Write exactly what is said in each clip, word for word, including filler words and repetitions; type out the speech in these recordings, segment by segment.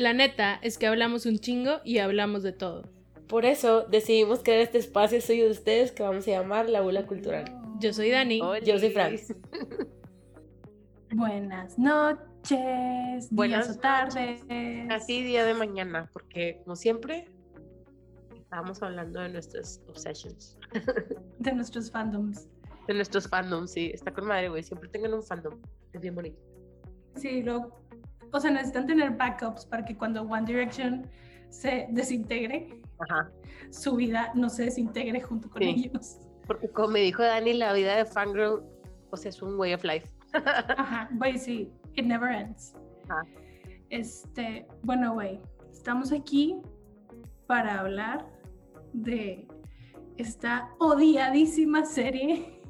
La neta es que hablamos un chingo y hablamos de todo. Por eso decidimos crear este espacio soy de ustedes que vamos a llamar La Bula Cultural. Yo soy Dani. Hola. Yo soy Frank. Buenas noches, buenas días o tardes. Así día de mañana, porque como siempre estábamos hablando de nuestras obsessions. De nuestros fandoms. De nuestros fandoms, sí. Está con madre, güey. Siempre tengan un fandom. Es bien bonito. Sí, lo... o sea, necesitan tener backups para que cuando One Direction se desintegre, ajá, su vida no se desintegre junto con sí. ellos. Porque como me dijo Dani, la vida de fangirl, o sea, es un way of life. Ajá, güey, sí. It never ends. Ajá. Este, bueno, güey, estamos aquí para hablar de esta odiadísima serie.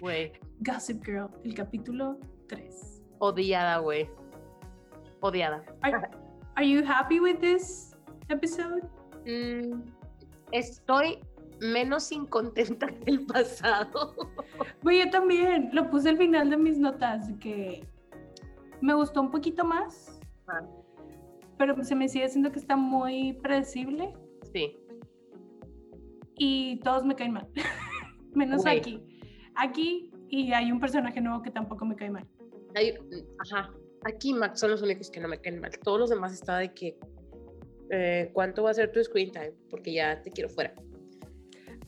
Güey. Gossip Girl, el capítulo tres. Odiada, güey. Odiada. Are, are you happy with this episode? Mm, estoy menos incontenta que el pasado. Pues yo también. Lo puse al final de mis notas, que me gustó un poquito más, ah. pero se me sigue haciendo que está muy predecible. Sí. Y todos me caen mal. Menos Uy. aquí. Aquí, y hay un personaje nuevo que tampoco me cae mal. Hay, ajá. Aquí Max son los únicos que no me caen mal. Todos los demás está de que eh, ¿cuánto va a ser tu screen time? Porque ya te quiero fuera.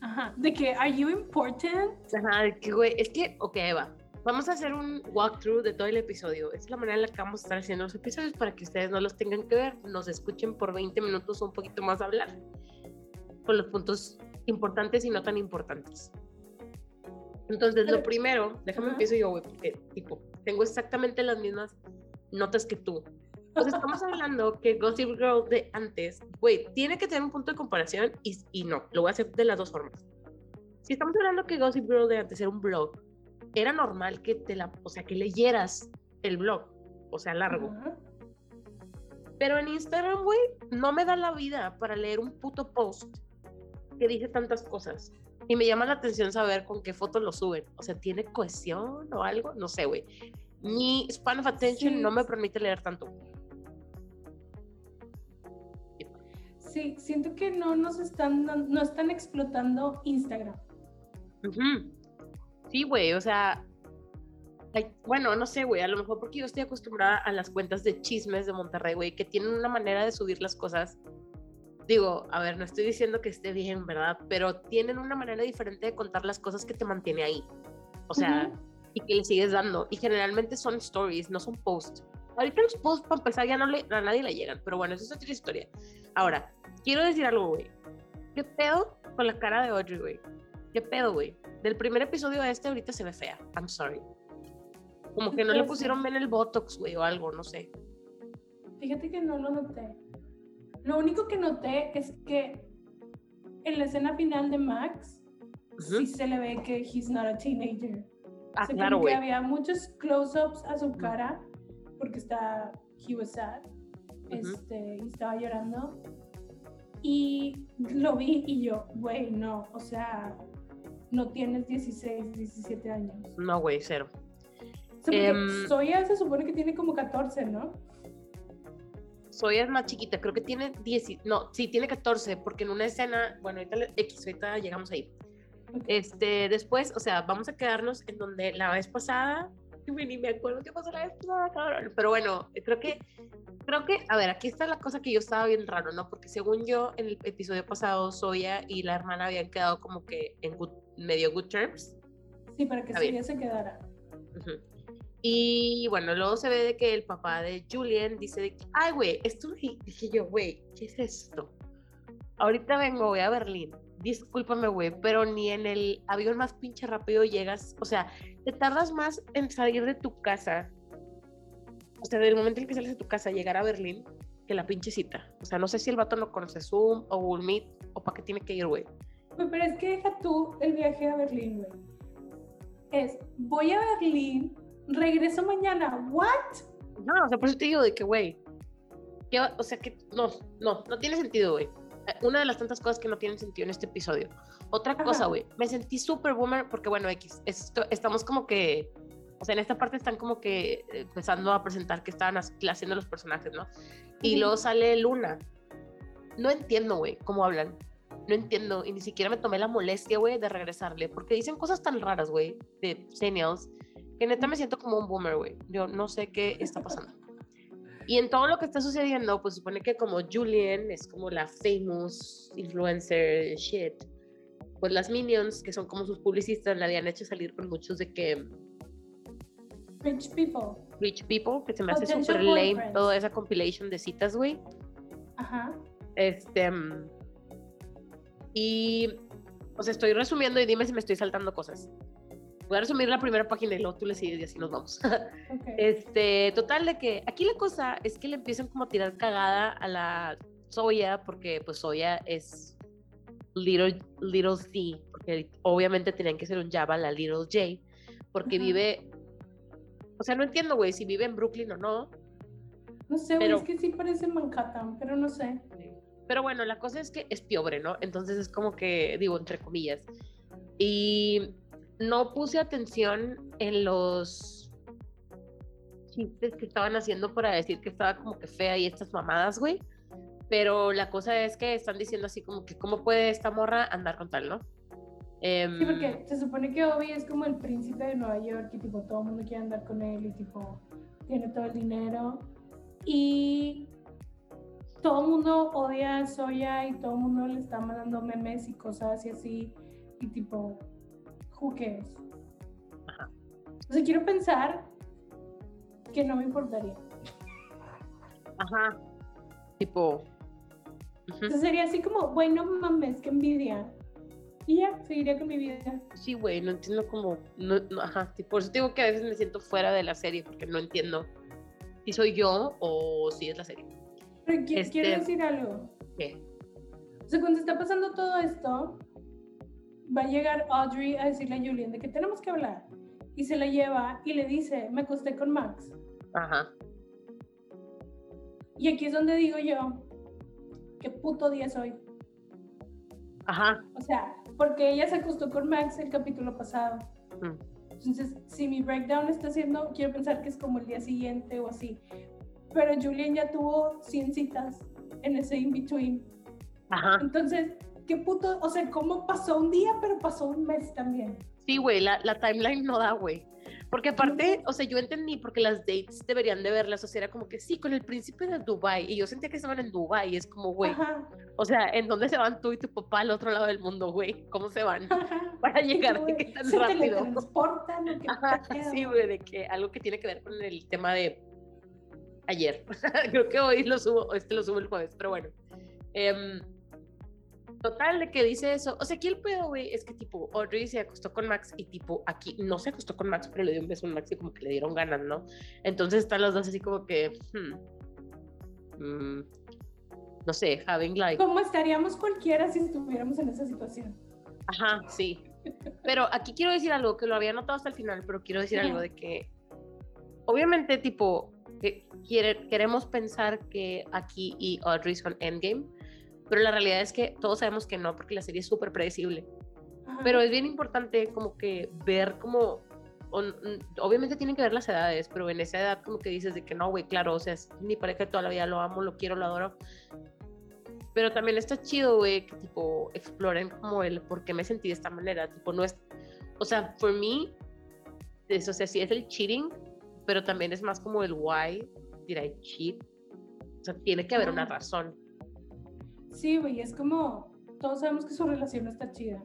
Ajá, de que ¿are you important? Ajá, de que güey, es que, ok, Eva, vamos a hacer un walkthrough de todo el episodio. Esa es la manera en la que vamos a estar haciendo los episodios para que ustedes no los tengan que ver, nos escuchen por veinte minutos o un poquito más hablar con los puntos importantes y no tan importantes. Entonces, lo primero, déjame uh-huh. empiezo yo, güey, porque tipo, tengo exactamente las mismas notas que tú. Pues estamos hablando que Gossip Girl de antes, güey, tiene que tener un punto de comparación y, y no, lo voy a hacer de las dos formas. Si estamos hablando que Gossip Girl de antes era un blog, era normal que te la, o sea, que leyeras el blog, o sea, largo. Uh-huh. Pero en Instagram, güey, no me da la vida para leer un puto post que dice tantas cosas. Y me llama la atención saber con qué fotos lo suben. O sea, ¿tiene cohesión o algo? No sé, güey. Mi span of attention sí. no me permite leer tanto. Sí, siento que no nos están, no están explotando Instagram. Uh-huh. Sí, güey, o sea... Like, bueno, no sé, güey, a lo mejor porque yo estoy acostumbrada a las cuentas de chismes de Monterrey, güey, que tienen una manera de subir las cosas... Digo, a ver, no estoy diciendo que esté bien, ¿verdad? Pero tienen una manera diferente de contar las cosas que te mantiene ahí. O sea, uh-huh. y que le sigues dando. Y generalmente son stories, no son posts. Ahorita los posts, para empezar, ya no le, a nadie le llegan. Pero bueno, eso es otra historia. Ahora, quiero decir algo, güey. ¿Qué pedo con la cara de Audrey, güey? ¿Qué pedo, güey? Del primer episodio a este ahorita se ve fea. I'm sorry. Como que no le pusieron bien el Botox, güey, o algo, no sé. Fíjate que no lo noté. Lo único que noté es que en la escena final de Max uh-huh. sí se le ve que he's not a teenager. Ah, o sea, claro, güey. Había muchos close-ups a su cara porque está, he was sad, uh-huh. este, y estaba llorando. Y lo vi y yo, güey, no, o sea, no tienes dieciséis, diecisiete años. No, güey, cero. O sea, um... Zoya se supone que tiene como catorce, ¿no? Zoya es más chiquita, creo que tiene diez, no, sí, tiene catorce, porque en una escena, bueno, ahorita, X, ahorita llegamos ahí. Okay. Este, después, o sea, vamos a quedarnos en donde la vez pasada, ni me acuerdo qué pasó la vez pasada, cabrón, pero bueno, creo que, creo que, a ver, aquí está la cosa que yo estaba bien raro, ¿no? Porque según yo, en el episodio pasado, Zoya y la hermana habían quedado como que en good, medio good terms. Sí, para que Zoya se quedara. Uh-huh. Y bueno, luego se ve de que el papá de Julian dice de que, ay, güey, esto, dije yo, güey, ¿qué es esto? Ahorita vengo, voy a Berlín, discúlpame, güey, pero ni en el avión más pinche rápido llegas, o sea, te tardas más en salir de tu casa, o sea, del momento en que sales de tu casa, llegar a Berlín, que la pinche cita. O sea, no sé si el vato no conoce Zoom o Google Meet, o para qué tiene que ir, güey. Pero es que deja tú el viaje a Berlín, güey. Es, voy a Berlín... Regreso mañana, ¿what? No, o sea, por eso te digo de que, güey, o sea, que no, no, no tiene sentido, güey. Una de las tantas cosas que no tienen sentido en este episodio. Otra Ajá. cosa, güey, me sentí súper boomer, porque bueno, X, esto, estamos como que o sea, en esta parte están como que empezando a presentar que estaban haciendo los personajes, ¿no? Y luego sale Luna. No entiendo, güey, cómo hablan. No entiendo, y ni siquiera me tomé la molestia, güey, de regresarle, porque dicen cosas tan raras, güey, de señales, que neta me siento como un boomer, güey. Yo no sé qué está pasando. Y en todo lo que está sucediendo, pues supone que como Julien es como la famous influencer shit, pues las Minions, que son como sus publicistas, la habían hecho salir con muchos de que... Rich people. Rich people, que se me hace super lame toda esa compilation de citas, güey. Ajá. Este... Y... O sea, estoy resumiendo y dime si me estoy saltando cosas. Voy a resumir la primera página y luego tú le sigues y así nos vamos. Okay. Este... Total, de que... Aquí la cosa es que le empiezan como a tirar cagada a la Zoya, porque pues Zoya es... Little, little C, porque obviamente tenían que ser un Java, la Little J, porque uh-huh. vive, o sea, no entiendo, güey, si vive en Brooklyn o no. No sé, güey, es que sí parece Manhattan, pero no sé. Pero bueno, la cosa es que es pobre, ¿no? Entonces es como que, digo, entre comillas. Y no puse atención en los chistes que estaban haciendo para decir que estaba como que fea y estas mamadas, güey. Pero la cosa es que están diciendo así como que ¿cómo puede esta morra andar con tal, no? Eh, sí, porque se supone que Obi es como el príncipe de Nueva York y tipo todo el mundo quiere andar con él y tipo tiene todo el dinero y todo el mundo odia a Zoya y todo el mundo le está mandando memes y cosas y así y tipo who cares. Ajá. O sea, quiero pensar que no me importaría. Ajá. Tipo... Entonces sería así como, bueno, mames, qué envidia. Y ya, seguiría con mi vida. Sí, güey, no entiendo como... No, no, ajá, tipo, por eso digo que a veces me siento fuera de la serie, porque no entiendo si soy yo o si es la serie. Pero qu- este... quiero decir algo. ¿Qué? O sea, cuando está pasando todo esto, va a llegar Audrey a decirle a Julien de que tenemos que hablar. Y se la lleva y le dice, me acosté con Max. Ajá. Y aquí es donde digo yo... ¿Qué puto día es hoy? Ajá. O sea, porque ella se acostó con Max el capítulo pasado. Mm. Entonces, si mi breakdown está siendo, quiero pensar que es como el día siguiente o así. Pero Julien ya tuvo cien citas en ese in-between. Ajá. Entonces, ¿qué puto? O sea, ¿cómo pasó un día, pero pasó un mes también? Sí, güey, la, la timeline no da, güey. Porque aparte, o sea, yo entendí porque las dates deberían de verlas, o sea, era como que sí, con el príncipe de Dubai y yo sentía que estaban en Dubai y es como, güey, o sea, ¿en dónde se van tú y tu papá al otro lado del mundo, güey? ¿Cómo se van? Ajá. Para llegar, ¿de qué tan se rápido? Se teletransportan. ¿O qué? Ajá, sí, güey, de que algo que tiene que ver con el tema de ayer. Creo que hoy lo subo, este lo subo el jueves, pero bueno. Eh, Total, de que dice eso. O sea, aquí el pedo, güey, es que tipo Audrey se acostó con Max y tipo aquí no se acostó con Max, pero le dio un beso a Max y como que le dieron ganas, ¿no? Entonces están las dos así como que, hmm, mm, no sé, having like. ¿Cómo estaríamos cualquiera si estuviéramos en esa situación? Ajá, sí. Pero aquí quiero decir algo que lo había notado hasta el final, pero quiero decir sí. algo de que, obviamente, tipo, que quiere, queremos pensar que Aki y Audrey son endgame. Pero la realidad es que todos sabemos que no, porque la serie es súper predecible. Ajá. Pero es bien importante como que ver como... On, obviamente tienen que ver las edades, pero en esa edad como que dices de que no, güey, claro, o sea, es mi pareja toda la vida, lo amo, lo quiero, lo adoro. Pero también está chido, güey, que tipo exploren como el por qué me sentí de esta manera. Tipo, no es... O sea, for me, es, o sea, sí es el cheating, pero también es más como el why did I cheat. O sea, tiene que haber Ajá. una razón. Sí, güey, es como, todos sabemos que su relación está chida.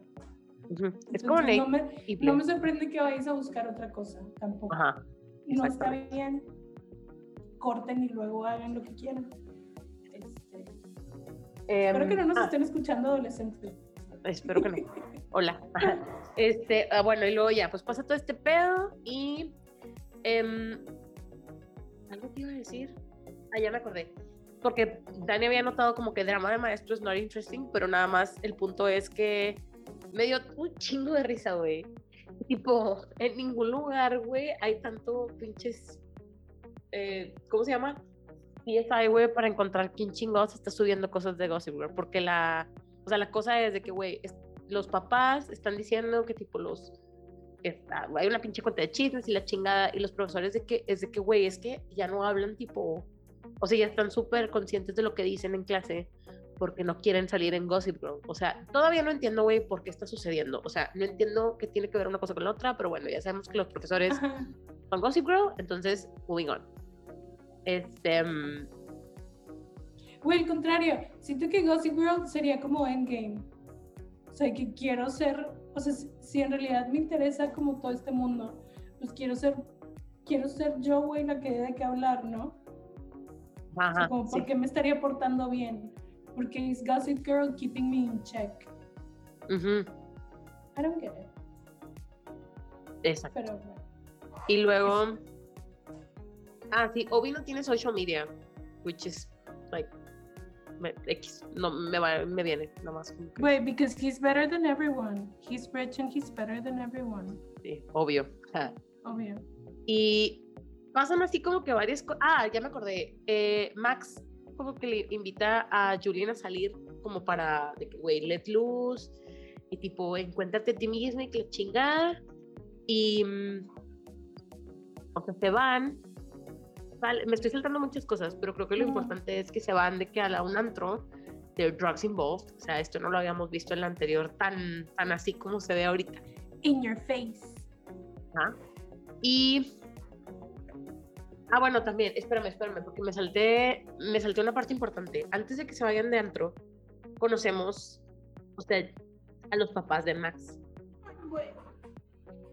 Uh-huh. Es como no me, no me sorprende que vayas a buscar otra cosa, tampoco. Ajá, no está bien, corten y luego hagan lo que quieran. Este, eh, espero que no nos ah, estén escuchando adolescentes. Espero que no. Hola. Este, ah, bueno, y luego ya, pues pasa todo este pedo y... Eh, ¿algo te iba a decir? Ah, ya me acordé. Porque Dani había notado como que drama de maestros not interesting, pero nada más el punto es que me dio un chingo de risa, güey. Tipo, en ningún lugar, güey, hay tanto pinches, eh, ¿cómo se llama? C S I, güey, para encontrar quién chingados está subiendo cosas de Gossip Girl. Porque la, o sea, la cosa es de que, güey, los papás están diciendo que tipo los está, hay una pinche cuenta de chismes y la chingada, y los profesores de que, es de que, güey, es que ya no hablan tipo, o sea, ya están súper conscientes de lo que dicen en clase porque no quieren salir en Gossip Girl. O sea, todavía no entiendo, güey, por qué está sucediendo. O sea, no entiendo qué tiene que ver una cosa con la otra, pero bueno, ya sabemos que los profesores Ajá. son Gossip Girl, entonces, moving on. Este... Güey, al contrario, siento que Gossip Girl sería como Endgame. O sea, que quiero ser... O sea, si en realidad me interesa como todo este mundo, pues quiero ser, quiero ser yo, güey, la que dé de qué hablar, ¿no? Ajá, o sea, como, ¿por qué sí. me estaría portando bien? Porque es Gossip Girl keeping me in check. Uh-huh. I don't get it. Exacto. Pero, bueno. Y luego... Ah, sí, Obi no tiene social media, which is, like... Me, X, no, me, va, me viene nomás. Wait, because he's better than everyone. He's rich and he's better than everyone. Sí, obvio. Ja. Obvio. Y pasan así como que varias cosas. Ah, ya me acordé. Eh, Max como que le invita a Julian a salir como para, de que, güey, let loose. Y tipo, encuéntrate a ti mismo y que le chingada. Y o sea, se van. Me estoy saltando muchas cosas, pero creo que lo mm. importante es que se van de que a la un antro de drugs involved, o sea, esto no lo habíamos visto en la anterior tan, tan así como se ve ahorita. In your face. ¿Ah? Y ah, bueno, también, espérame, espérame, porque me salté, me salté una parte importante. Antes de que se vayan de antro, conocemos, o sea, a los papás de Max. Bueno.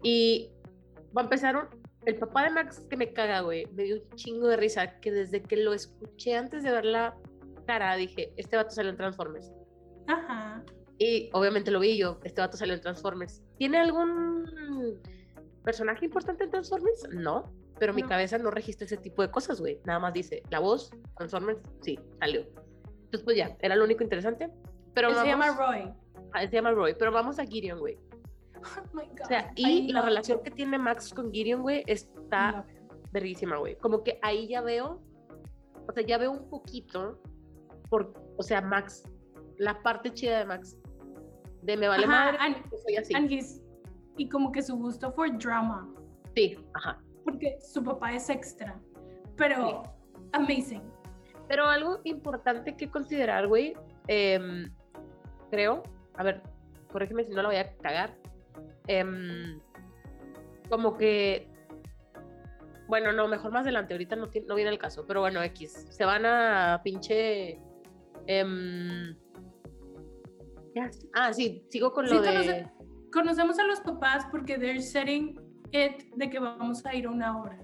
Y empezaron. El papá de Max, que me caga, güey, me dio un chingo de risa, que desde que lo escuché antes de ver la cara, dije, este vato salió en Transformers. Ajá. Y obviamente lo vi yo, este vato salió en Transformers. ¿Tiene algún personaje importante en Transformers? No, pero no. Mi cabeza no registra ese tipo de cosas, güey. Nada más dice, la voz, Transformers, sí, salió. Entonces, pues ya, era lo único interesante. Pero él vamos, se llama Roy. Ah, él se llama Roy, pero vamos a Gideon, güey. Oh my God. O sea, y la relación que tiene Max con Gideon, güey, está verguísima, güey. Como que ahí ya veo, o sea, ya veo un poquito, por, o sea, Max, la parte chida de Max, de me vale ajá, madre, and, que soy así. And his, y como que su gusto for drama. Sí, ajá. Porque su papá es extra, pero sí. Amazing. Pero algo importante que considerar, güey, eh, creo, a ver, corrígeme si no la voy a cagar. Um, como que bueno, no, mejor más adelante, ahorita no, no viene el caso, pero bueno, X, se van a pinche um, yes. Ah, sí, sigo con lo sí, de conoce, conocemos a los papás porque they're setting it de que vamos a ir a una hora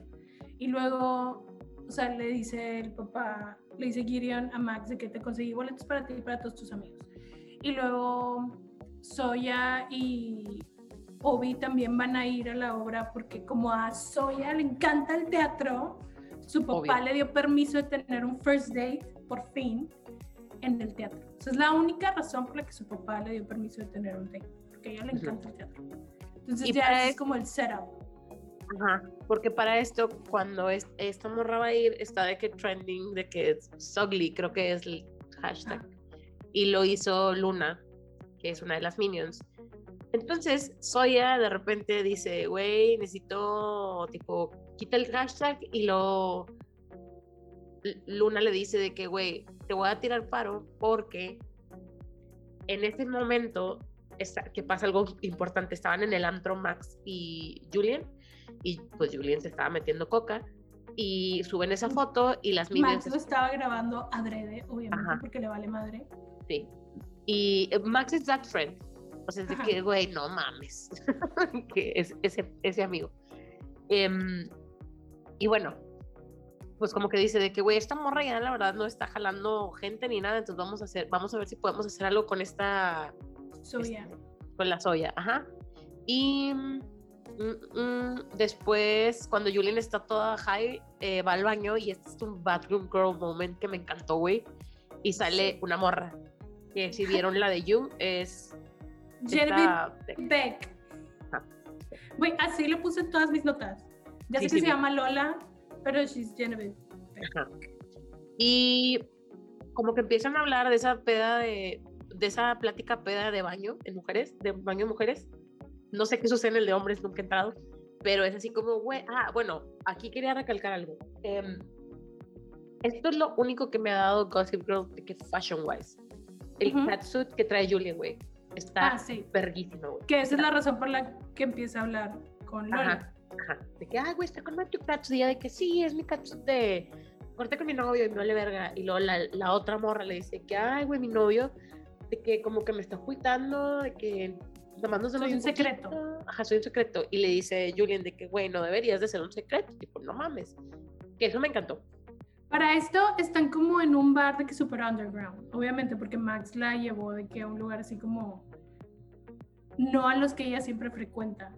y luego, o sea, le dice el papá, le dice Gideon a Max de que te conseguí boletos para ti y para todos tus amigos, y luego Soya y Obi también van a ir a la obra porque como a Soya le encanta el teatro, su papá obvio. Le dio permiso de tener un first date por fin en el teatro. Esa es la única razón por la que su papá le dio permiso de tener un date, porque a ella le encanta uh-huh. el teatro. Entonces y ya es, es como el setup. Ajá, porque para esto, cuando es, esta morra va a ir, está de que trending, de que es Sugly, creo que es el hashtag. Uh-huh. Y lo hizo Luna, que es una de las Minions. Entonces, Soya de repente dice, güey, necesito, tipo, quita el hashtag, y lo Luna le dice de que, güey, te voy a tirar paro porque en este momento está, que pasa algo importante, estaban en el antro Max y Julian, y pues Julian se estaba metiendo coca, y suben esa foto y las Minions... Max lo estaba grabando adrede, obviamente, ajá. porque le vale madre. Sí, y Max es that friend. O sea, es de que, güey, no mames. que es ese, ese amigo. Um, y bueno, pues como que dice de que, güey, esta morra ya la verdad no está jalando gente ni nada, entonces vamos a hacer, vamos a ver si podemos hacer algo con esta... Soya. Este, con la Soya, ajá. Y mm, mm, después, cuando Julian está toda high, eh, va al baño y este es un Bathroom Girl moment que me encantó, güey. Y sale sí. una morra. Que si vieron la de You, es... Jeremy Beck. Güey, ah, así lo puse en todas mis notas. Ya sí, sé que sí, se bien. Llama Lola, pero she's Jeremy Beck. Ajá. Y como que empiezan a hablar de esa peda de, de esa plática peda de baño en mujeres, de baño de mujeres, No sé qué sucede en el de hombres, nunca he entrado, pero es así como, güey, ah, bueno, aquí quería recalcar algo. Eh, esto es lo único que me ha dado Gossip Girl, que fashion wise. El uh-huh. catsuit que trae Julia, güey, está ah, sí. verguísimo, güey. Que esa es la razón por la que empieza a hablar con Lola. Ajá, ajá. De que, ah, güey, está con tu catsuit, y ya de que sí, es mi catsuit de... corté con mi novio y me vale verga. Y luego la, la otra morra le dice que, ay, güey, mi novio, de que como que me está juitando, de que... Tomándoselo soy un, un secreto. Ajá, soy un secreto. Y le dice Julian de que, güey, no deberías de ser un secreto. Tipo, no mames. Que eso me encantó. Para esto están como en un bar de que super underground. Obviamente, porque Max la llevó de que a un lugar así como... No a los que ella siempre frecuenta.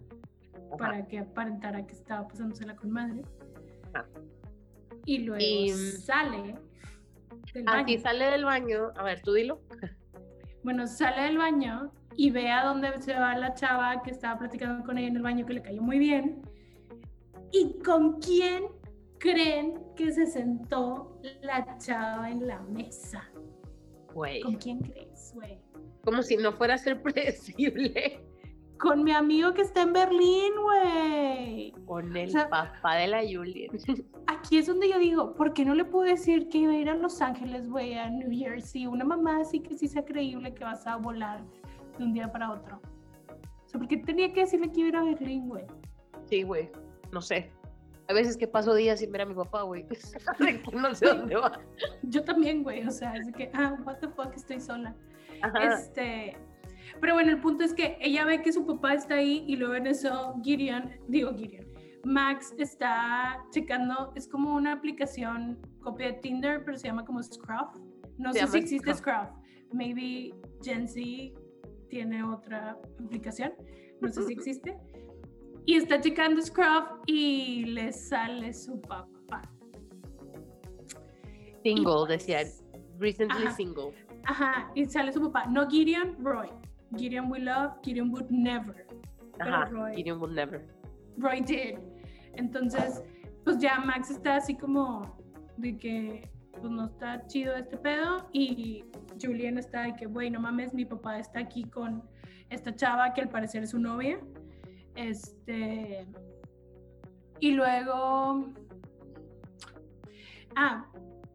Ajá. Para que aparentara que estaba pasándosela con madre. Ajá. Y luego y... sale del baño. Aquí sale del baño. A ver, tú dilo. Bueno, sale del baño... y ve a dónde se va la chava que estaba platicando con ella en el baño, que le cayó muy bien. ¿Y con quién creen que se sentó la chava en la mesa? Güey. ¿Con quién crees, güey? Como si no fuera a ser predecible. Con mi amigo que está en Berlín, güey. Con el o sea, papá de la Julia. Aquí es donde yo digo, ¿por qué no le puedo decir que iba a ir a Los Ángeles, güey, a New Jersey? Una mamá así que sí sea creíble que vas a volar de un día para otro. O sea, porque tenía que decirle que iba a ir a Berlín, güey. Sí, güey, no sé. A veces que paso días sin ver a mi papá, güey. No sé dónde va. Yo también, güey, o sea, es que, ah, what the fuck, estoy sola. Ajá. Este, pero bueno, el punto es que ella ve que su papá está ahí y luego en eso Gideon, digo Gideon, Max está checando, es como una aplicación copia de Tinder, pero se llama como Scruff. No se sé si existe Scruff. Scruff. Maybe Gen Z tiene otra aplicación, no sé si existe, y está checando Scruff y le sale su papá. Single, pues, decía, recently ajá, single. Ajá, y sale su papá, no Gideon, Roy. Gideon we love, Gideon would never. Ajá, Roy, Gideon would never. Roy did. Entonces, pues ya Max está así como de que pues no está chido este pedo, y Julian está de que, güey, no mames, mi papá está aquí con esta chava que al parecer es su novia, este, y luego, ah,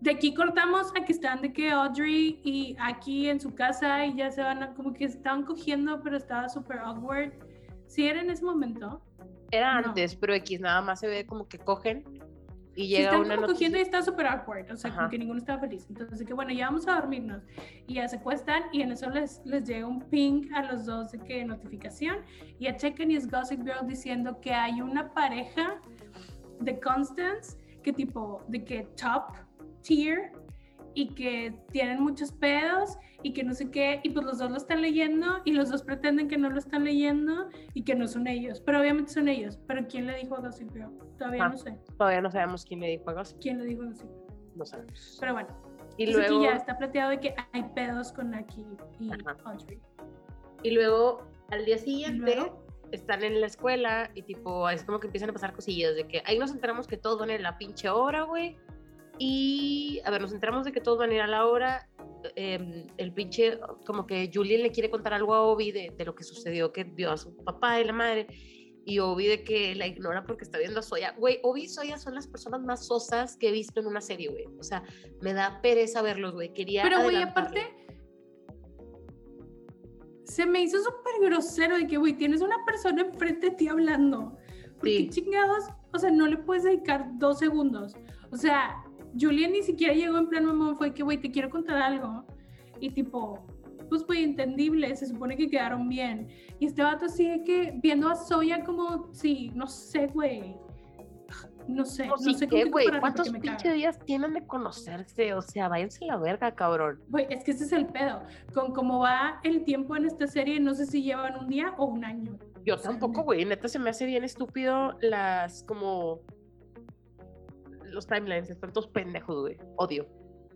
de aquí cortamos a que están de que Audrey y aquí en su casa y ya se van, a, como que estaban cogiendo, pero estaba súper awkward. ¿Sí era en ese momento? Era no. Antes, pero X nada más se ve como que cogen. Y llega sí, están una como cogiendo y está súper awkward, o sea, ajá, como que ninguno estaba feliz. Entonces, que bueno, ya vamos a dormirnos. Y ya se acuestan y en eso les, les llega un ping a los dos de que notificación. Y ya chequen y es Gossip Girl diciendo que hay una pareja de Constance que tipo, de que top tier y que tienen muchos pedos y que no sé qué. Y pues los dos lo están leyendo y los dos pretenden que no lo están leyendo y que no son ellos. Pero obviamente son ellos. ¿Pero quién le dijo a Gossip Girl? Todavía ah, no sé. Todavía no sabemos quién le dijo a Gossip. ¿Quién le dijo a Gossip? No sabemos. Pero bueno. Y luego... ya está planteado de que hay pedos con Aki y ajá, Audrey. Y luego, al día siguiente, luego, están en la escuela y tipo, es como que empiezan a pasar cosillas de que ahí nos enteramos que todos van en la pinche hora, güey. Y, a ver, nos enteramos de que todos van a ir a la hora. Eh, el pinche, como que Julian le quiere contar algo a Obi de, de lo que sucedió, que vio a su papá y la madre, y Obi de que la ignora porque está viendo a Zoya. Güey, Obi y Zoya son las personas más sosas que he visto en una serie, güey. O sea, me da pereza verlos, güey. Quería Pero, güey, aparte, se me hizo súper grosero de que, güey, tienes una persona enfrente de ti hablando. ¿Por sí. qué chingados? O sea, no le puedes dedicar dos segundos. O sea... Julian ni siquiera llegó en plan mamón, fue que, güey, te quiero contar algo. Y tipo, pues, güey, entendible, se supone que quedaron bien. Y este vato sigue que viendo a Zoya como, sí, no sé, güey. No sé, no, no sí sé qué, güey. ¿Cuántos pinches días tienen de conocerse? O sea, váyanse a la verga, cabrón. Güey, es que ese es el pedo. Con cómo va el tiempo en esta serie, no sé si llevan un día o un año. Yo o sea, tampoco, güey. Neta, se me hace bien estúpido las, como... los timelines, están todos pendejos, güey. Odio.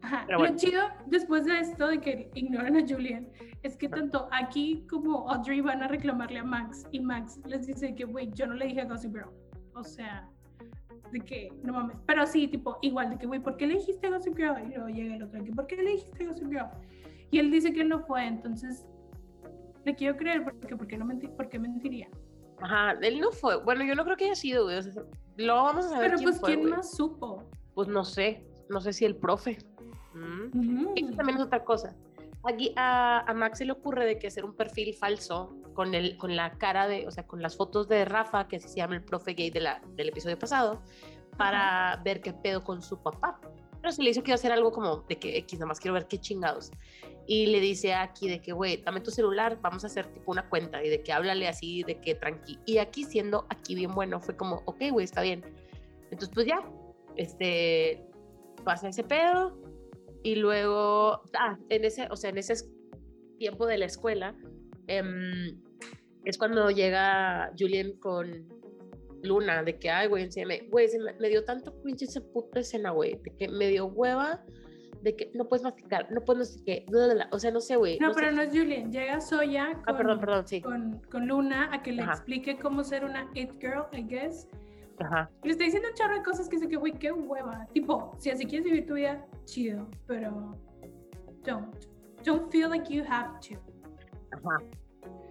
Ajá. Pero bueno. Lo chido, después de esto, de que ignoran a Julian, es que tanto Aki como Audrey van a reclamarle a Max, y Max les dice que, güey, yo no le dije a Gossip Girl. O sea, de que, no mames. Pero sí, tipo, igual, de que, güey, ¿por qué le dijiste a Gossip Girl? Y luego llega el otro, aquí, ¿por qué le dijiste a Gossip Girl? Y él dice que no fue, entonces, le quiero creer, porque ¿por qué, no menti- ¿por qué mentiría? Ajá, él no fue. Bueno, yo no creo que haya sido, güey. O sea, lo vamos a saber. Pero quién pues, fue, ¿quién güey? Más supo? Pues no sé. No sé si el profe. Mm. Uh-huh. Eso también es otra cosa. Aquí a, a Max se le ocurre de que hacer un perfil falso con, el, con la cara de, o sea, con las fotos de Rafa, que así se llama el profe gay de la, del episodio pasado, para uh-huh. ver qué pedo con su papá. Pero se le hizo que iba a hacer algo como de que X, nomás quiero ver qué chingados. Y le dice aquí de que, güey, dame tu celular, vamos a hacer tipo una cuenta, y de que háblale así, de que tranqui. Y aquí siendo aquí bien bueno, fue como, ok, güey, está bien. Entonces, pues ya, este, pasa ese pedo. Y luego, ah, en ese, o sea, en ese tiempo de la escuela, eh, es cuando llega Julien con Luna, de que, ay, güey, enséñame, güey, me, me dio tanto pinche esa puta escena, güey, de que me dio hueva, de que no puedes masticar, no puedes, no sé qué, bla, bla, bla. O sea, no sé, güey. No, no pero sé. No es Julien, llega Zoya con, ah, perdón, perdón, sí. con, con Luna a que le Ajá. explique cómo ser una it girl, I guess. Ajá. Y le está diciendo un chorro de cosas que dice que, güey, qué hueva. Tipo, si así quieres vivir tu vida, chido, pero don't, don't feel like you have to. Ajá.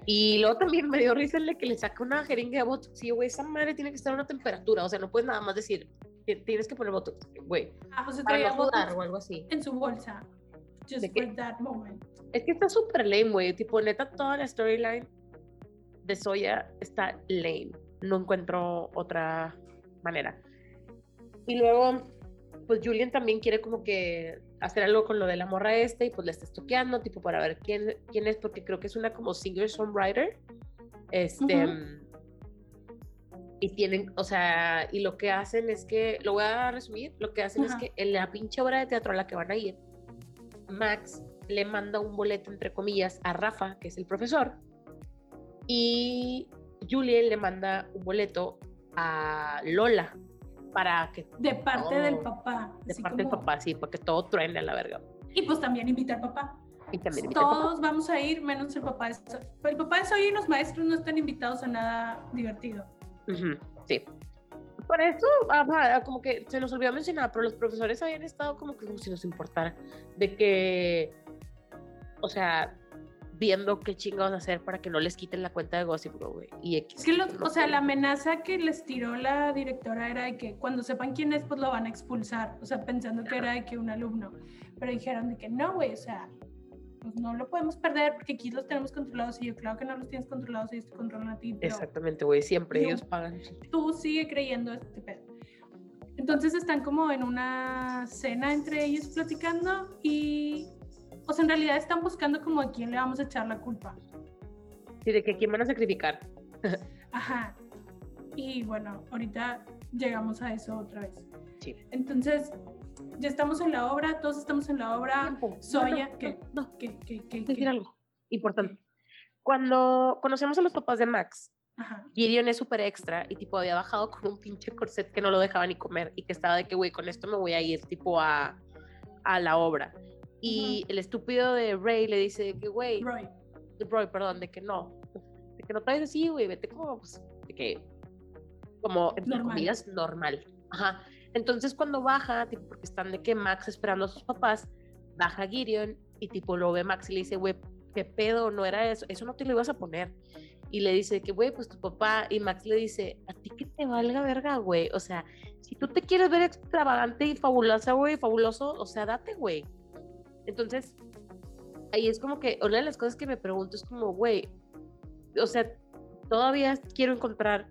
Y luego también me dio risa el que le saca una jeringa de botox. Sí, güey, esa madre tiene que estar a una temperatura. O sea, no puedes nada más decir, tienes que poner botox, güey. Ah, o sea, traía no botox o algo así. En su bolsa. Just for que, that moment. Es que está súper lame, güey. Tipo, neta, toda la storyline de Zoya está lame. No encuentro otra manera. Y luego, pues Julien también quiere como que hacer algo con lo de la morra esta, y pues la está estoqueando, tipo, para ver quién, quién es, porque creo que es una como singer-songwriter, este, uh-huh. y tienen, o sea, y lo que hacen es que, lo voy a resumir, lo que hacen uh-huh. es que en la pinche obra de teatro a la que van a ir, Max le manda un boleto, entre comillas, a Rafa, que es el profesor, y Julien le manda un boleto a Lola, para que de parte todo, del papá de parte como... del papá, sí, porque todo truene a la verga, y pues también invita al papá y también invita todos al papá. Vamos a ir menos el papá de so- el papá de Zoya, y los maestros no están invitados a nada divertido. Uh-huh, sí, por eso ajá, como que se nos olvidó mencionar, pero los profesores habían estado como que como si nos importara, de que, o sea, viendo qué chingados hacer para que no les quiten la cuenta de Gossip Girl, güey. Y X. Es que los, o sea, la amenaza que les tiró la directora era de que cuando sepan quién es, pues lo van a expulsar. O sea, pensando que era de que un alumno. Pero dijeron de que no, güey, o sea, pues no lo podemos perder porque aquí los tenemos controlados. Y yo, claro que no los tienes controlados, ellos te controlan a ti. Exactamente, güey, siempre ellos pagan. Tú sigue creyendo este pedo. Entonces están como en una cena entre ellos platicando y... O sea, en realidad están buscando como a quién le vamos a echar la culpa. Sí, de que a quién van a sacrificar. Ajá. Y bueno, ahorita llegamos a eso otra vez. Sí. Entonces, ya estamos en la obra, todos estamos en la obra. Zoya, no, no, ¿qué? No, no. ¿Qué? ¿Qué? ¿Qué? Decir algo importante. Cuando conocemos a los papás de Max, ajá. Gideon es súper extra y tipo había bajado con un pinche corset que no lo dejaba ni comer y que estaba de que, güey, con esto me voy a ir tipo a, a la obra. Y uh-huh. el estúpido de Ray le dice de que, güey, Roy. Roy, perdón, de que no, de que no traes así, güey, vete como, pues, de que, como, entre normal. Comillas, normal. Ajá. Entonces, cuando baja, tipo, porque están de que Max esperando a sus papás, baja Gideon y, tipo, lo ve Max y le dice, güey, qué pedo, no era eso, eso no te lo ibas a poner. Y le dice que, güey, pues tu papá, y Max le dice, a ti que te valga verga, güey, o sea, si tú te quieres ver extravagante y fabulosa, güey, fabuloso, o sea, date, güey. Entonces, ahí es como que una de las cosas que me pregunto es como, güey, o sea, todavía quiero encontrar,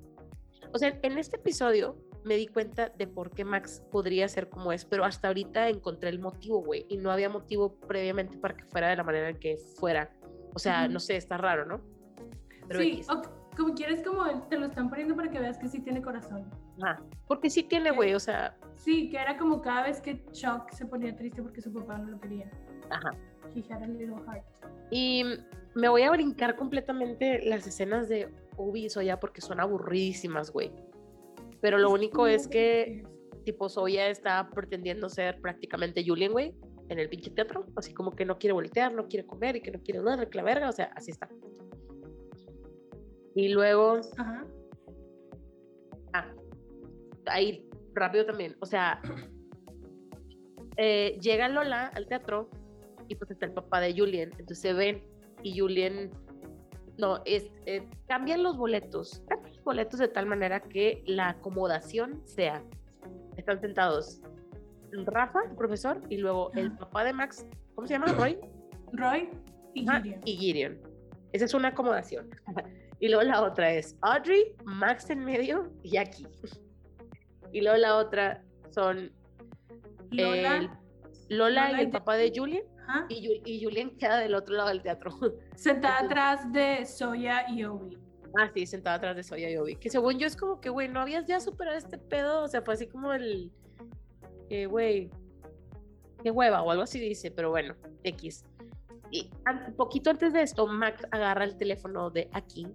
o sea, en este episodio me di cuenta de por qué Max podría ser como es, pero hasta ahorita encontré el motivo, güey, y no había motivo previamente para que fuera de la manera en que fuera, o sea, uh-huh. no sé, está raro, ¿no? Pero sí, o como quieres, como te lo están poniendo para que veas que sí tiene corazón. Ah, porque sí tiene, güey, o sea... Sí, que era como cada vez que Chuck se ponía triste porque su papá no lo quería. Ajá. He had a little heart. Y me voy a brincar completamente las escenas de Obi y Zoya porque son aburridísimas, güey. Pero lo único es que, tipo, Zoya está pretendiendo ser prácticamente Julien, güey, en el pinche teatro. Así como que no quiere voltear, no quiere comer y que no quiere nada, que la verga, o sea, así está. Y luego... Ajá. Ah. Ahí rápido también, o sea, eh, llega Lola al teatro y pues está el papá de Julien, entonces se ven y Julien No, es, es, cambian los boletos, cambian los boletos de tal manera que la acomodación sea, están sentados Rafa, el profesor, y luego el papá de Max, ¿cómo se llama? Roy. Roy y Ajá, Gideon. Y Gideon. Esa es una acomodación. Y luego la otra es Audrey, Max en medio y Jackie. Y luego la otra son Lola, el, Lola, Lola y el y papá de Julian. ¿Ah? Y, y Julian queda del otro lado del teatro. Sentada atrás de Zoya y Obi. Ah, sí, sentada atrás de Zoya y Obi. Que según yo es como que, güey, ¿no habías ya superado este pedo? O sea, fue así como el... Eh, güey, qué hueva o algo así dice, pero bueno, X. Y un poquito antes de esto, Max agarra el teléfono de aquí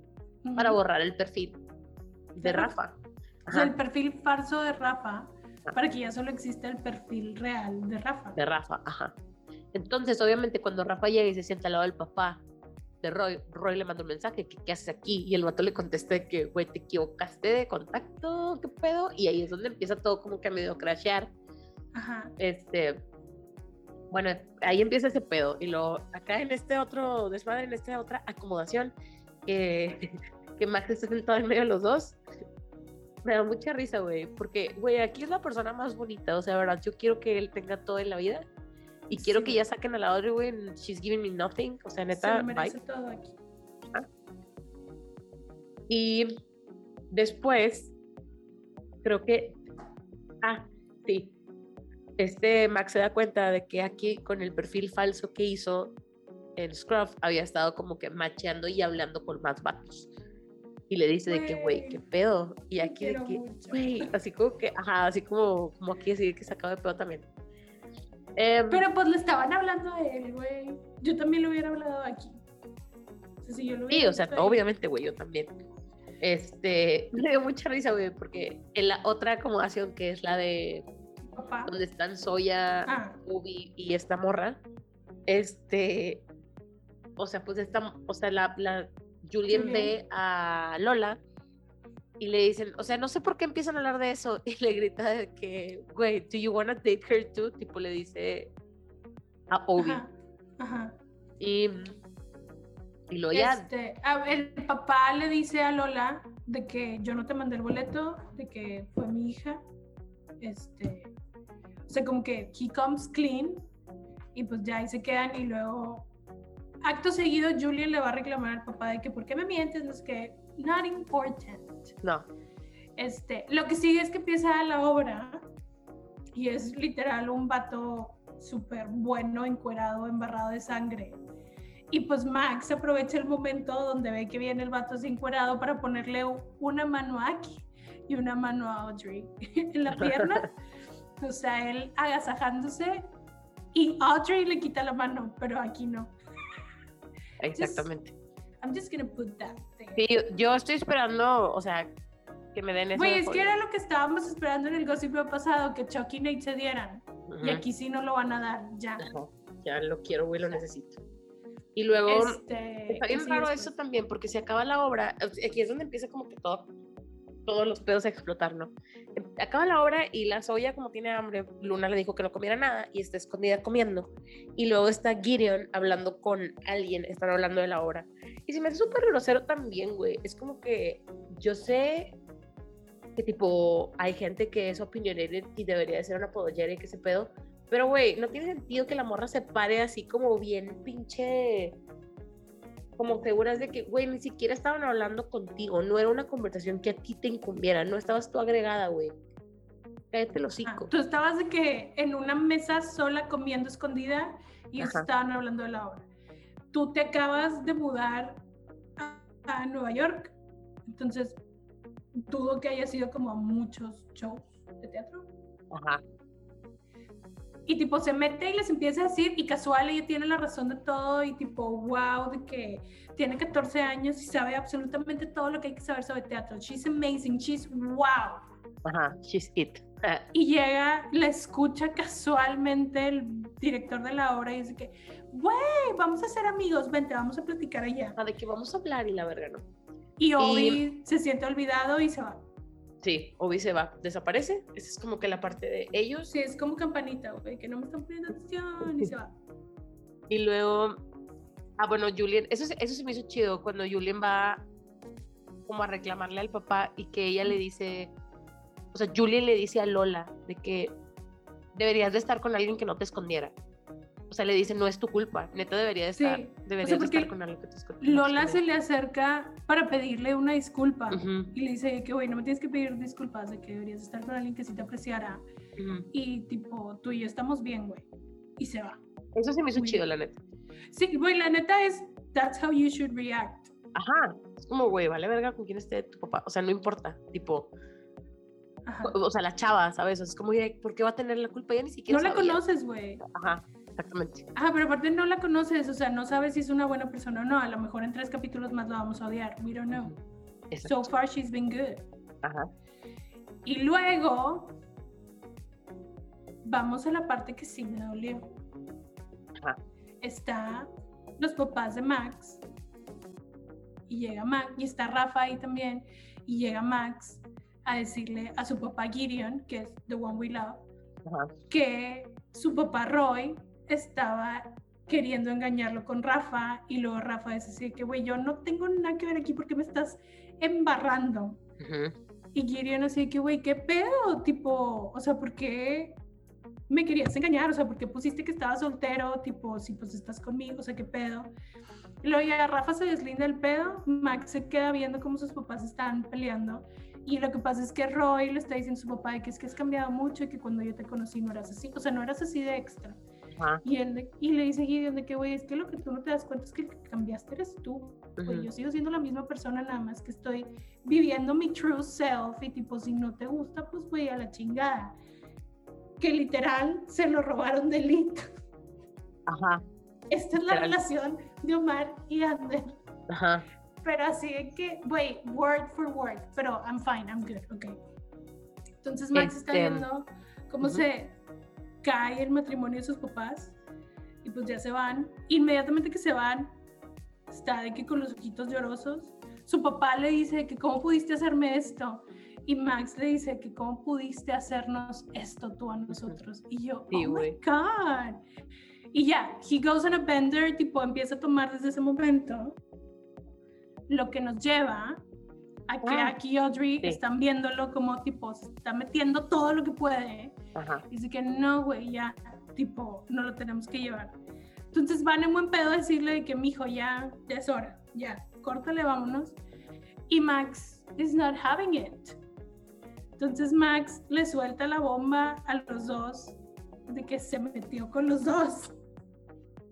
uh-huh. para borrar el perfil de Rafa. O sea, el perfil falso de Rafa, ajá. para que ya solo exista el perfil real de Rafa. De Rafa, ajá. Entonces, obviamente, cuando Rafa llega y se sienta al lado del papá de Roy, Roy le manda un mensaje, ¿qué, qué haces aquí? Y el vato le contesta que, güey, te equivocaste de contacto, ¿qué pedo? Y ahí es donde empieza todo como que a medio crashear. Ajá. Este... Bueno, ahí empieza ese pedo, y luego acá en este otro desmadre, en esta otra acomodación, eh, que Max está sentado en medio de los dos, me da mucha risa, güey, porque, güey, aquí es la persona más bonita, o sea, verdad, yo quiero que él tenga todo en la vida, y sí. quiero que ya saquen a la otra, güey, en She's Giving Me Nothing, o sea, neta, se merece todo aquí. Ajá. Y después, creo que, ah, sí, Este Max se da cuenta de que aquí con el perfil falso que hizo en Scruff había estado como que macheando y hablando con más vatos. Y le dice wey, de que, güey, qué pedo. Y aquí de que, güey, así como que, ajá, así como, como aquí así que se acaba de pedo también. Eh, Pero pues le estaban hablando de él, güey. Yo también lo hubiera hablado aquí. O sea, si yo lo sí, o sea, obviamente, güey, yo también. Este, me dio mucha risa, güey, porque en la otra acomodación que es la de... Papá. Donde están Zoya, ah. Ubi y esta morra, este, o sea, pues esta, o sea, la, la Julian, Julian ve a Lola y le dicen, o sea, no sé por qué empiezan a hablar de eso y le grita de que, güey, do you wanna date her too? Tipo le dice a Obi. Ajá. Ajá. Y y lo ya. Este, a ver, el papá le dice a Lola de que yo no te mandé el boleto, de que fue mi hija, este. O sea, como que he comes clean y pues ya ahí se quedan y luego acto seguido Julian le va a reclamar al papá de que ¿por qué me mientes? No sé qué, not important. No. Este, lo que sigue es que empieza la obra y es literal un vato súper bueno, encuerado, embarrado de sangre. Y pues Max aprovecha el momento donde ve que viene el vato así encuerado para ponerle una mano a Aki y una mano a Audrey en la pierna. O sea, él agasajándose y Audrey le quita la mano, pero aquí no. Exactamente. Just, I'm just gonna put that there. Sí, yo estoy esperando, o sea, que me den eso. Güey, es que era lo que estábamos esperando en el Gossip Girl pasado, que Chuck y Nate se dieran. Uh-huh. Y aquí sí no lo van a dar, ya. No, ya lo quiero, güey, lo o sea. necesito. Y luego, este, está bien raro eso también, porque se acaba la obra, aquí es donde empieza como que todo... todos los pedos a explotar, ¿no? Acaba la obra y la Zoya, como tiene hambre, Luna le dijo que no comiera nada y está escondida comiendo. Y luego está Gideon hablando con alguien, están hablando de la obra. Y se me hace súper grosero también, güey. Es como que yo sé que, tipo, hay gente que es opinionated y debería de ser una apologera y que ese pedo. Pero, güey, no tiene sentido que la morra se pare así como bien pinche... como seguras de que, güey, ni siquiera estaban hablando contigo, no era una conversación que a ti te incumbiera, no estabas tú agregada, güey. Cállate el hocico. Ah, tú estabas de que en una mesa sola comiendo escondida y ajá. estaban hablando de la obra. Tú te acabas de mudar a, a Nueva York, entonces dudo que haya sido como a muchos shows de teatro. Ajá. Y tipo se mete y les empieza a decir, y casual ella tiene la razón de todo, y tipo, wow, de que tiene catorce años y sabe absolutamente todo lo que hay que saber sobre teatro. She's amazing, she's wow. Ajá, she's it. Uh. Y llega, la escucha casualmente el director de la obra y dice que, güey, vamos a ser amigos, vente, vamos a platicar allá. A de que vamos a hablar y la verga, ¿no? Y Obi y... se siente olvidado y se va. Sí, Obi se va, desaparece, esa es como que la parte de ellos. Sí, es como campanita, güey, que no me están poniendo atención y se va. Y luego Ah, bueno, Julien, eso, eso se me hizo chido, cuando Julien va como a reclamarle al papá y que ella le dice, o sea, Julien le dice a Lola de que deberías de estar con alguien que no te escondiera. O sea, le dice, no es tu culpa, neta debería de estar, sí. deberías o sea, de estar con alguien que te escondiera. Lola se le acerca para pedirle una disculpa uh-huh. y le dice que, güey, no me tienes que pedir disculpas, de que deberías estar con alguien que sí te apreciara uh-huh. y tipo, tú y yo estamos bien, güey, y se va. Eso se me hizo Muy chido, bien. La neta. Sí, güey, la neta es, that's how you should react. Ajá, es como, güey, vale verga con quién esté tu papá, o sea, no importa, tipo, ajá. O, o sea, la chava, ¿sabes? Es como, ¿por qué va a tener la culpa? Ya ni siquiera No sabía. La conoces, güey. Ajá, exactamente. Ajá, pero aparte no la conoces, o sea, no sabes si es una buena persona o no, a lo mejor en tres capítulos más la vamos a odiar, we don't know. Exacto. So far she's been good. Ajá. Y luego, vamos a la parte que sí me dolió. Ajá. Está los papás de Max y llega Max y está Rafa ahí también y llega Max a decirle a su papá Gideon, que es the one we love, uh-huh. que su papá Roy estaba queriendo engañarlo con Rafa y luego Rafa es así que güey, yo no tengo nada que ver aquí porque me estás embarrando uh-huh. y Gideon así que güey, qué pedo, tipo, o sea, ¿por qué me querías engañar? O sea, ¿por qué pusiste que estaba soltero? Tipo, si pues estás conmigo, o sea, ¿qué pedo? Y luego ya Rafa se deslinda el pedo, Max se queda viendo cómo sus papás están peleando y lo que pasa es que Roy le está diciendo a su papá de que es que has cambiado mucho y que cuando yo te conocí no eras así, o sea, no eras así de extra. Uh-huh. Y, él, y le dice a Gideon de que, güey, es que lo que tú no te das cuenta es que el que cambiaste eres tú. Pues uh-huh. yo sigo siendo la misma persona, nada más que estoy viviendo mi true self y tipo, si no te gusta, pues güey, a la chingada. Que literal se lo robaron de Lito. Ajá. Esta es la literal. Relación de Omar y Ander. Ajá. Pero así de que, güey, word for word, pero I'm fine, I'm good, ok. Entonces Max este... está viendo cómo uh-huh. se cae el matrimonio de sus papás y pues ya se van. Inmediatamente que se van, está de que con los ojitos llorosos, su papá le dice que cómo pudiste hacerme esto. Y Max le dice que cómo pudiste hacernos esto tú a nosotros. Y yo, sí, oh wey. My God. Y ya, he goes on a bender, tipo empieza a tomar desde ese momento. Lo que nos lleva a que ah, aquí Audrey sí. están viéndolo como tipo, se está metiendo todo lo que puede. Ajá. Dice que no, güey, ya, tipo, no lo tenemos que llevar. Entonces van en buen pedo a decirle que, mijo, ya, ya es hora, ya, córtale, vámonos. Y Max is not having it. Entonces Max le suelta la bomba a los dos de que se metió con los dos.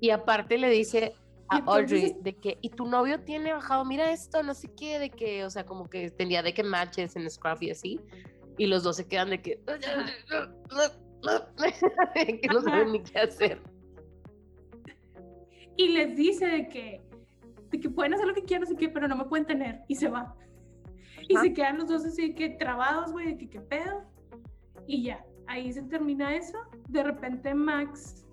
Y aparte le dice a entonces, Audrey de que, y tu novio tiene bajado, mira esto, no sé qué, de que, o sea, como que tenía de que matches en Scruff y así. Y los dos se quedan de que, que no saben ni qué hacer. Y les dice de que, de que pueden hacer lo que quieran, no sé qué, pero no me pueden tener. Y se va. Y ah. se quedan los dos así que trabados, güey, de que qué pedo. Y ya, ahí se termina eso. De repente Max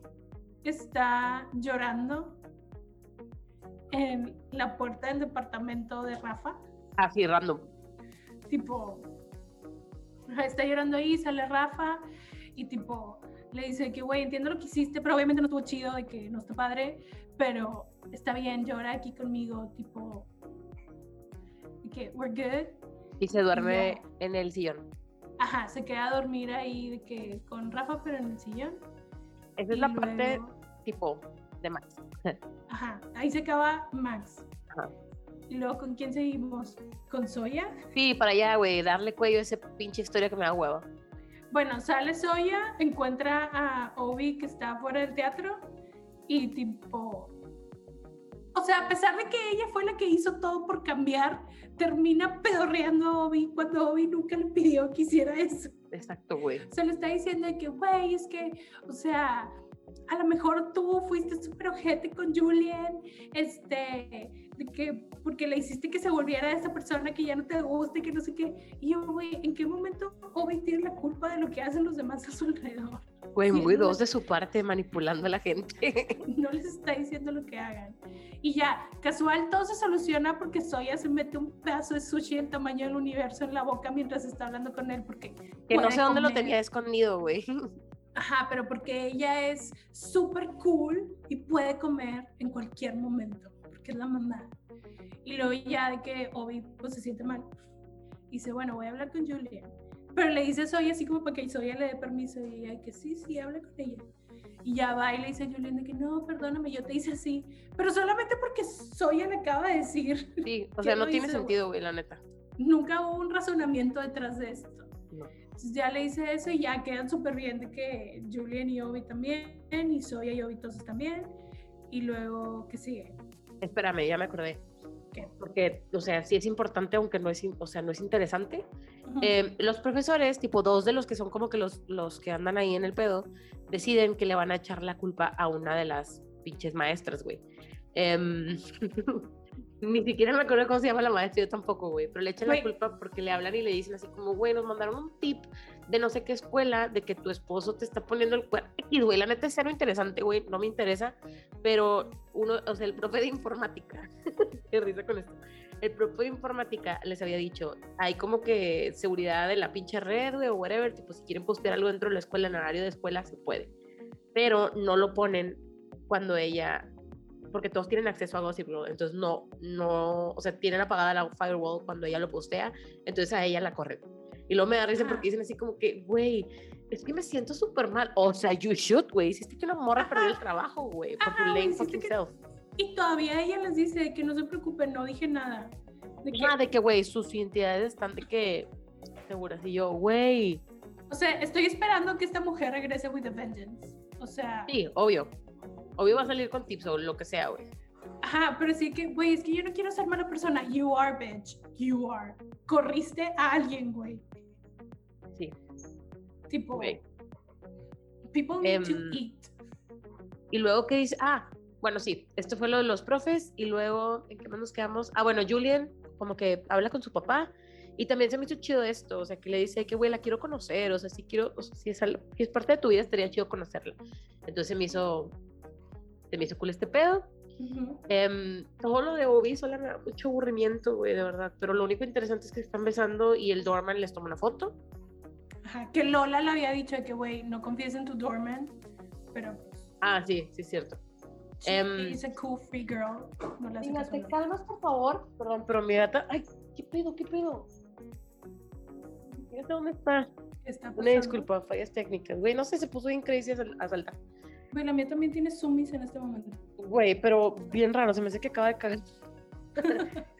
está llorando en la puerta del departamento de Rafa. Así, random. Tipo, está llorando ahí, sale Rafa y tipo, le dice que, güey, entiendo lo que hiciste, pero obviamente no estuvo chido, de que no está padre, pero está bien, llora aquí conmigo, tipo... que we're good. Y se duerme yeah. en el sillón. Ajá, se queda a dormir ahí de que con Rafa, pero en el sillón. Esa y es la luego... parte tipo de Max. Ajá, ahí se acaba Max. Ajá. Y luego, ¿con quién seguimos? ¿Con Zoya? Sí, para allá, güey, darle cuello a esa pinche historia que me da huevo. Bueno, sale Zoya, encuentra a Obi que está fuera del teatro y tipo... O sea, a pesar de que ella fue la que hizo todo por cambiar, termina pedorreando a Obi cuando Obi nunca le pidió que hiciera eso. Exacto, güey. Se le está diciendo que, güey, es que, o sea, a lo mejor tú fuiste súper ojete con Julien, este, de que, porque le hiciste que se volviera esa persona que ya no te gusta, que no sé qué. Y yo, güey, ¿en qué momento Obi tiene la culpa de lo que hacen los demás a su alrededor? Güey, muy dos de su parte manipulando a la gente. No les está diciendo lo que hagan. Y ya, casual, todo se soluciona porque Zoya se mete un pedazo de sushi del tamaño del universo en la boca mientras está hablando con él, porque... Que no sé dónde comer. Lo tenía escondido, güey. Ajá, pero porque ella es súper cool y puede comer en cualquier momento, porque es la mamá. Y luego ya de que Obi pues, se siente mal, y dice, bueno, voy a hablar con Julia. Pero le dice a Zoya así como para que Zoya le dé permiso, y ella que sí, sí, habla con ella. Y ya va y le dice a Julia de que no, perdóname, yo te hice así. Pero solamente porque Zoya le acaba de decir. Sí, o sea, no tiene hizo, sentido, güey, la neta. Nunca hubo un razonamiento detrás de esto. No. Entonces ya le dice eso y ya quedan súper bien de que Julian y Obi también, y Zoya y Obi entonces también, y luego, ¿qué sigue? Espérame, ya me acordé. ¿Qué? Porque, o sea, sí es importante, aunque no es, o sea, no es interesante. Uh-huh. Eh, los profesores, tipo dos de los que son como que los, los que andan ahí en el pedo, deciden que le van a echar la culpa a una de las pinches maestras, güey. Eh, Ni siquiera me acuerdo cómo se llama la maestra, yo tampoco, güey, pero le echan la culpa porque le hablan y le dicen así como, güey, nos mandaron un tip de no sé qué escuela, de que tu esposo te está poniendo el cuerno, y güey, la neta es cero interesante, güey, no me interesa, pero uno, o sea, el profe de informática, qué risa con esto, el profe de informática les había dicho, hay como que seguridad de la pinche red, güey, o whatever, tipo, si quieren postear algo dentro de la escuela, en horario de escuela, se puede, pero no lo ponen cuando ella... porque todos tienen acceso a Gossip Girl, entonces no, no, o sea, tienen apagada la firewall cuando ella lo postea, entonces a ella la corren. Y luego me da risa porque dicen así como que, güey, es que me siento súper mal, o sea, you should, güey, hiciste que una morra perdió el trabajo, güey, por tu lame fucking self. Y todavía ella les dice que no se preocupen, no dije nada. De que, ah, de que, güey, sus identidades están de que seguras, y yo, güey. O sea, estoy esperando que esta mujer regrese with a vengeance, o sea. Sí, obvio. Obvio va a salir con tips o lo que sea, güey. Ajá, pero sí que, güey, es que yo no quiero ser mala persona. You are, bitch. You are. Corriste a alguien, güey. Sí. Tipo, okay. People need um, to eat. Y luego, ¿qué dice? Ah, bueno, sí. Esto fue lo de los profes. Y luego, ¿en qué más nos quedamos? Ah, bueno, Julian como que habla con su papá. Y también se me hizo chido esto, o sea, que le dice que, güey, la quiero conocer. O sea, si quiero, o sea, si es, si es parte de tu vida, estaría chido conocerla. Entonces se me hizo... se me hizo cool este pedo. Uh-huh. Um, todo lo de Obi solo me da mucho aburrimiento, güey, de verdad. Pero lo único interesante es que están besando y el doorman les toma una foto. Ajá, que Lola le había dicho que, güey, no confíes en tu doorman, pero... Ah, sí, sí es cierto. Sí, es um, a cool free girl. No la mira, te calmas, por favor. Perdón, pero mi gata... Ay, ¿qué pedo, qué pedo? Mi gata, ¿dónde está? Está una disculpa, fallas técnicas. Güey, no sé, se puso bien crazy a saltar. Güey, la mía también tiene zoomies en este momento. Güey, pero bien raro, se me hace que acaba de cagar. está,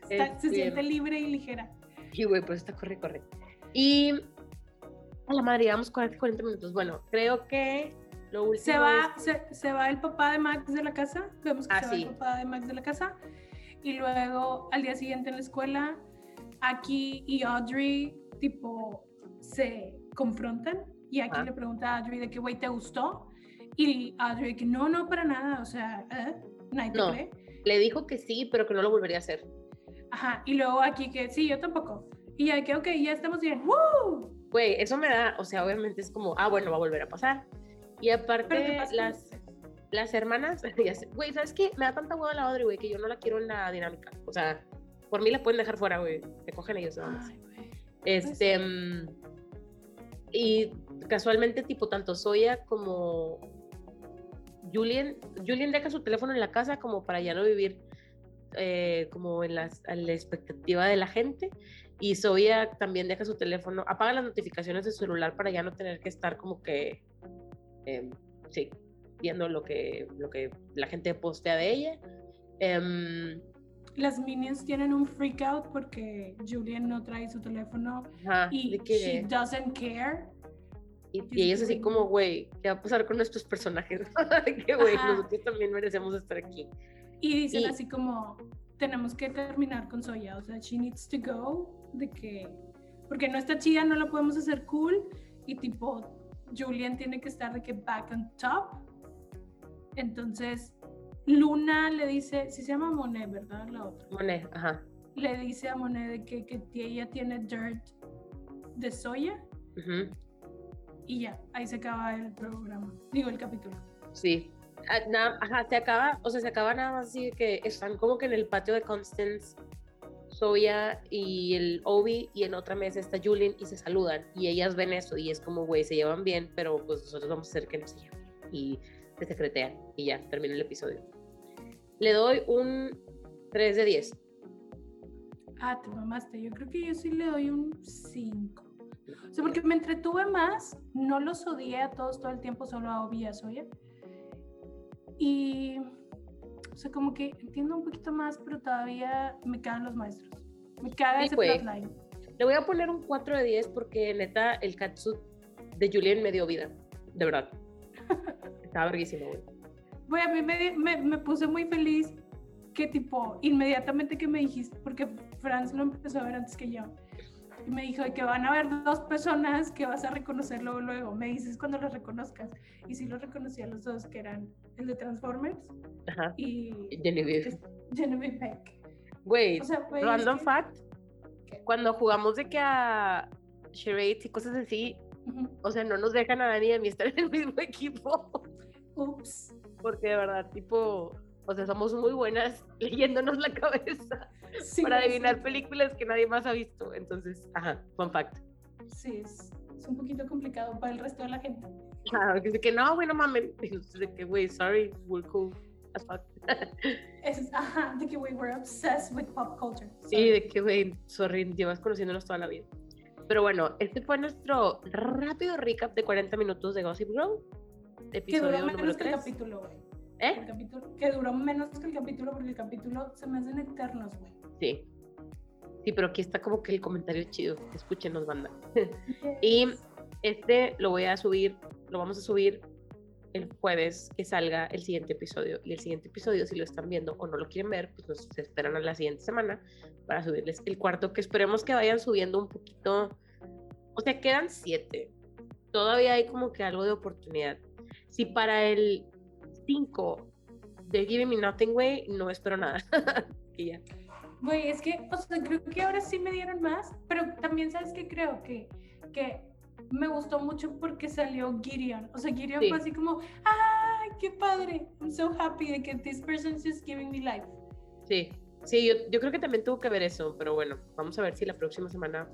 es, se bien. Siente libre y ligera. Sí, güey, pues está corre, corre. Y a la madre, llevamos cuarenta minutos. Bueno, creo que lo último se va, es... se, se va el papá de Max de la casa. Vemos que ah, se va sí. el papá de Max de la casa. Y luego, al día siguiente en la escuela, Aki y Audrey, tipo, se confrontan. Y Aki ah. le pregunta a Audrey de que, güey, ¿te gustó? Y Audrey que no, no, para nada, o sea, ¿eh? Nadie no, cree. Le dijo que sí, pero que no lo volvería a hacer. Ajá, y luego aquí que sí, yo tampoco. Y ya que, ok, ya estamos bien. ¡Woo! Güey, eso me da, o sea, obviamente es como, ah, bueno, va a volver a pasar. Y aparte, las, las hermanas, güey, ¿sabes qué? Me da tanta hueva la Audrey, güey, que yo no la quiero en la dinámica. O sea, por mí la pueden dejar fuera, güey. Te cogen ellos. Ay, güey. Este, no sé. Y casualmente, tipo, tanto Zoya como... Julian, Julian deja su teléfono en la casa como para ya no vivir eh, como en las, a la expectativa de la gente, y Zoya también deja su teléfono, apaga las notificaciones de su celular para ya no tener que estar como que eh, sí, viendo lo que, lo que la gente postea de ella. Eh, las minions tienen un freak out porque Julian no trae su teléfono ajá, y que, she doesn't care. Y, y ellos así como, güey, ¿qué va a pasar con nuestros personajes? Que, güey, nosotros también merecemos estar aquí. Y dicen y, así como, tenemos que terminar con Zoya, o sea, she needs to go, de que, porque no está chida, no la podemos hacer cool, y tipo, Julian tiene que estar de que back on top. Entonces, Luna le dice, sí se llama Monet, ¿verdad? La otra. Monet, ajá. Le dice a Monet de que, que ella tiene dirt de Zoya. Ajá. Uh-huh. Y ya, ahí se acaba el programa, digo, el capítulo. Sí, ajá, se acaba, o sea, se acaba nada más así que están como que en el patio de Constance Zoya y el Obi, y en otra mesa está Julien y se saludan, y ellas ven eso y es como, güey, se llevan bien, pero pues nosotros vamos a hacer que no se lleven, y se secretean y ya, termina el episodio. Le doy un tres de diez. Ah, te mamaste. Yo creo que yo sí le doy un cinco. O sea, porque me entretuve más, no los odié a todos todo el tiempo, solo a Obi y a Zoya. Y, o sea, como que entiendo un poquito más, pero todavía me cagan los maestros. Me caga sí, ese plotline. Le voy a poner un cuatro de diez porque, neta, el catsuit de Julien me dio vida. De verdad. Estaba verguísimo, güey. Güey, a mí me, me, me puse muy feliz que, tipo, inmediatamente que me dijiste, porque Franz lo empezó a ver antes que yo. Y me dijo que van a haber dos personas que vas a reconocer luego, luego. Me dices cuando los reconozcas. Y sí los reconocí a los dos, que eran el de Transformers. Ajá. Y Genevieve. Genevieve Peck. Güey, o sea, random que... fact. ¿Qué? Cuando jugamos de que a charades y cosas así, uh-huh. O sea, no nos dejan a Dani y a mí estar en el mismo equipo. Ups. Porque de verdad, tipo... O sea, somos muy buenas leyéndonos la cabeza sí, para adivinar sí. películas que nadie más ha visto. Entonces, ajá, fun fact. Sí, es, es un poquito complicado para el resto de la gente. Claro, que, que no, güey, no mames. De que, güey, sorry, we're cool as fuck. Es, ajá, de que, güey, we're obsessed with pop culture. Sorry. Sí, de que, güey, sorry, llevas conociéndonos toda la vida. Pero bueno, este fue nuestro rápido recap de cuarenta minutos de Gossip Girl. Episodio número tres. Capítulo, güey. ¿Eh? El capítulo, que duró menos que el capítulo, porque el capítulo se me hacen eternos, güey. Sí, sí, pero aquí está como que el comentario chido, escúchenos, banda. Yes. Y este lo voy a subir, lo vamos a subir el jueves que salga el siguiente episodio, y el siguiente episodio, si lo están viendo o no lo quieren ver, pues nos esperan a la siguiente semana para subirles el cuarto, que esperemos que vayan subiendo un poquito, o sea, quedan siete, todavía hay como que algo de oportunidad. Si para el cinco de Giving Me Nothing, güey, no espero nada. Y ya. Güey, es que, o sea, creo que ahora sí me dieron más, pero también, ¿sabes qué? Creo que, que me gustó mucho porque salió Gideon. O sea, Gideon sí. Fue así como, ¡ay, qué padre! I'm so happy de que this person's just giving me life. Sí, sí, yo, yo creo que también tuvo que ver eso, pero bueno, vamos a ver si la próxima semana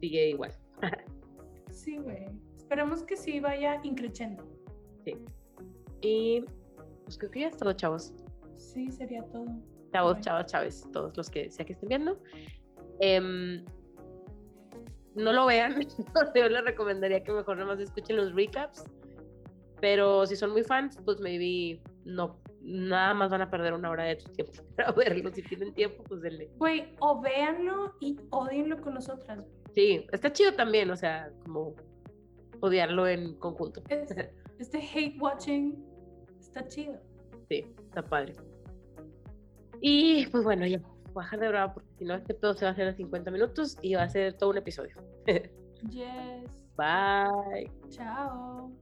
sigue igual. Sí, güey. Esperemos que sí vaya increciendo. Sí. Y pues creo que ya es todo, chavos. Sí, sería todo. Chavos, bueno. chavos, chavos, todos los que sea que estén viendo. Eh, no lo vean, yo les recomendaría que mejor nomás escuchen los recaps, pero si son muy fans, pues maybe no, nada más van a perder una hora de tu tiempo para verlo. Si tienen tiempo, pues denle. Güey, o véanlo y odienlo con nosotras. Sí, está chido también, o sea, como odiarlo en conjunto. Es, este hate watching está chido. Sí, está padre. Y pues bueno, ya voy a dejar de brava porque si no este pedo se va a hacer a cincuenta minutos y va a ser todo un episodio. Yes. Bye. Chao.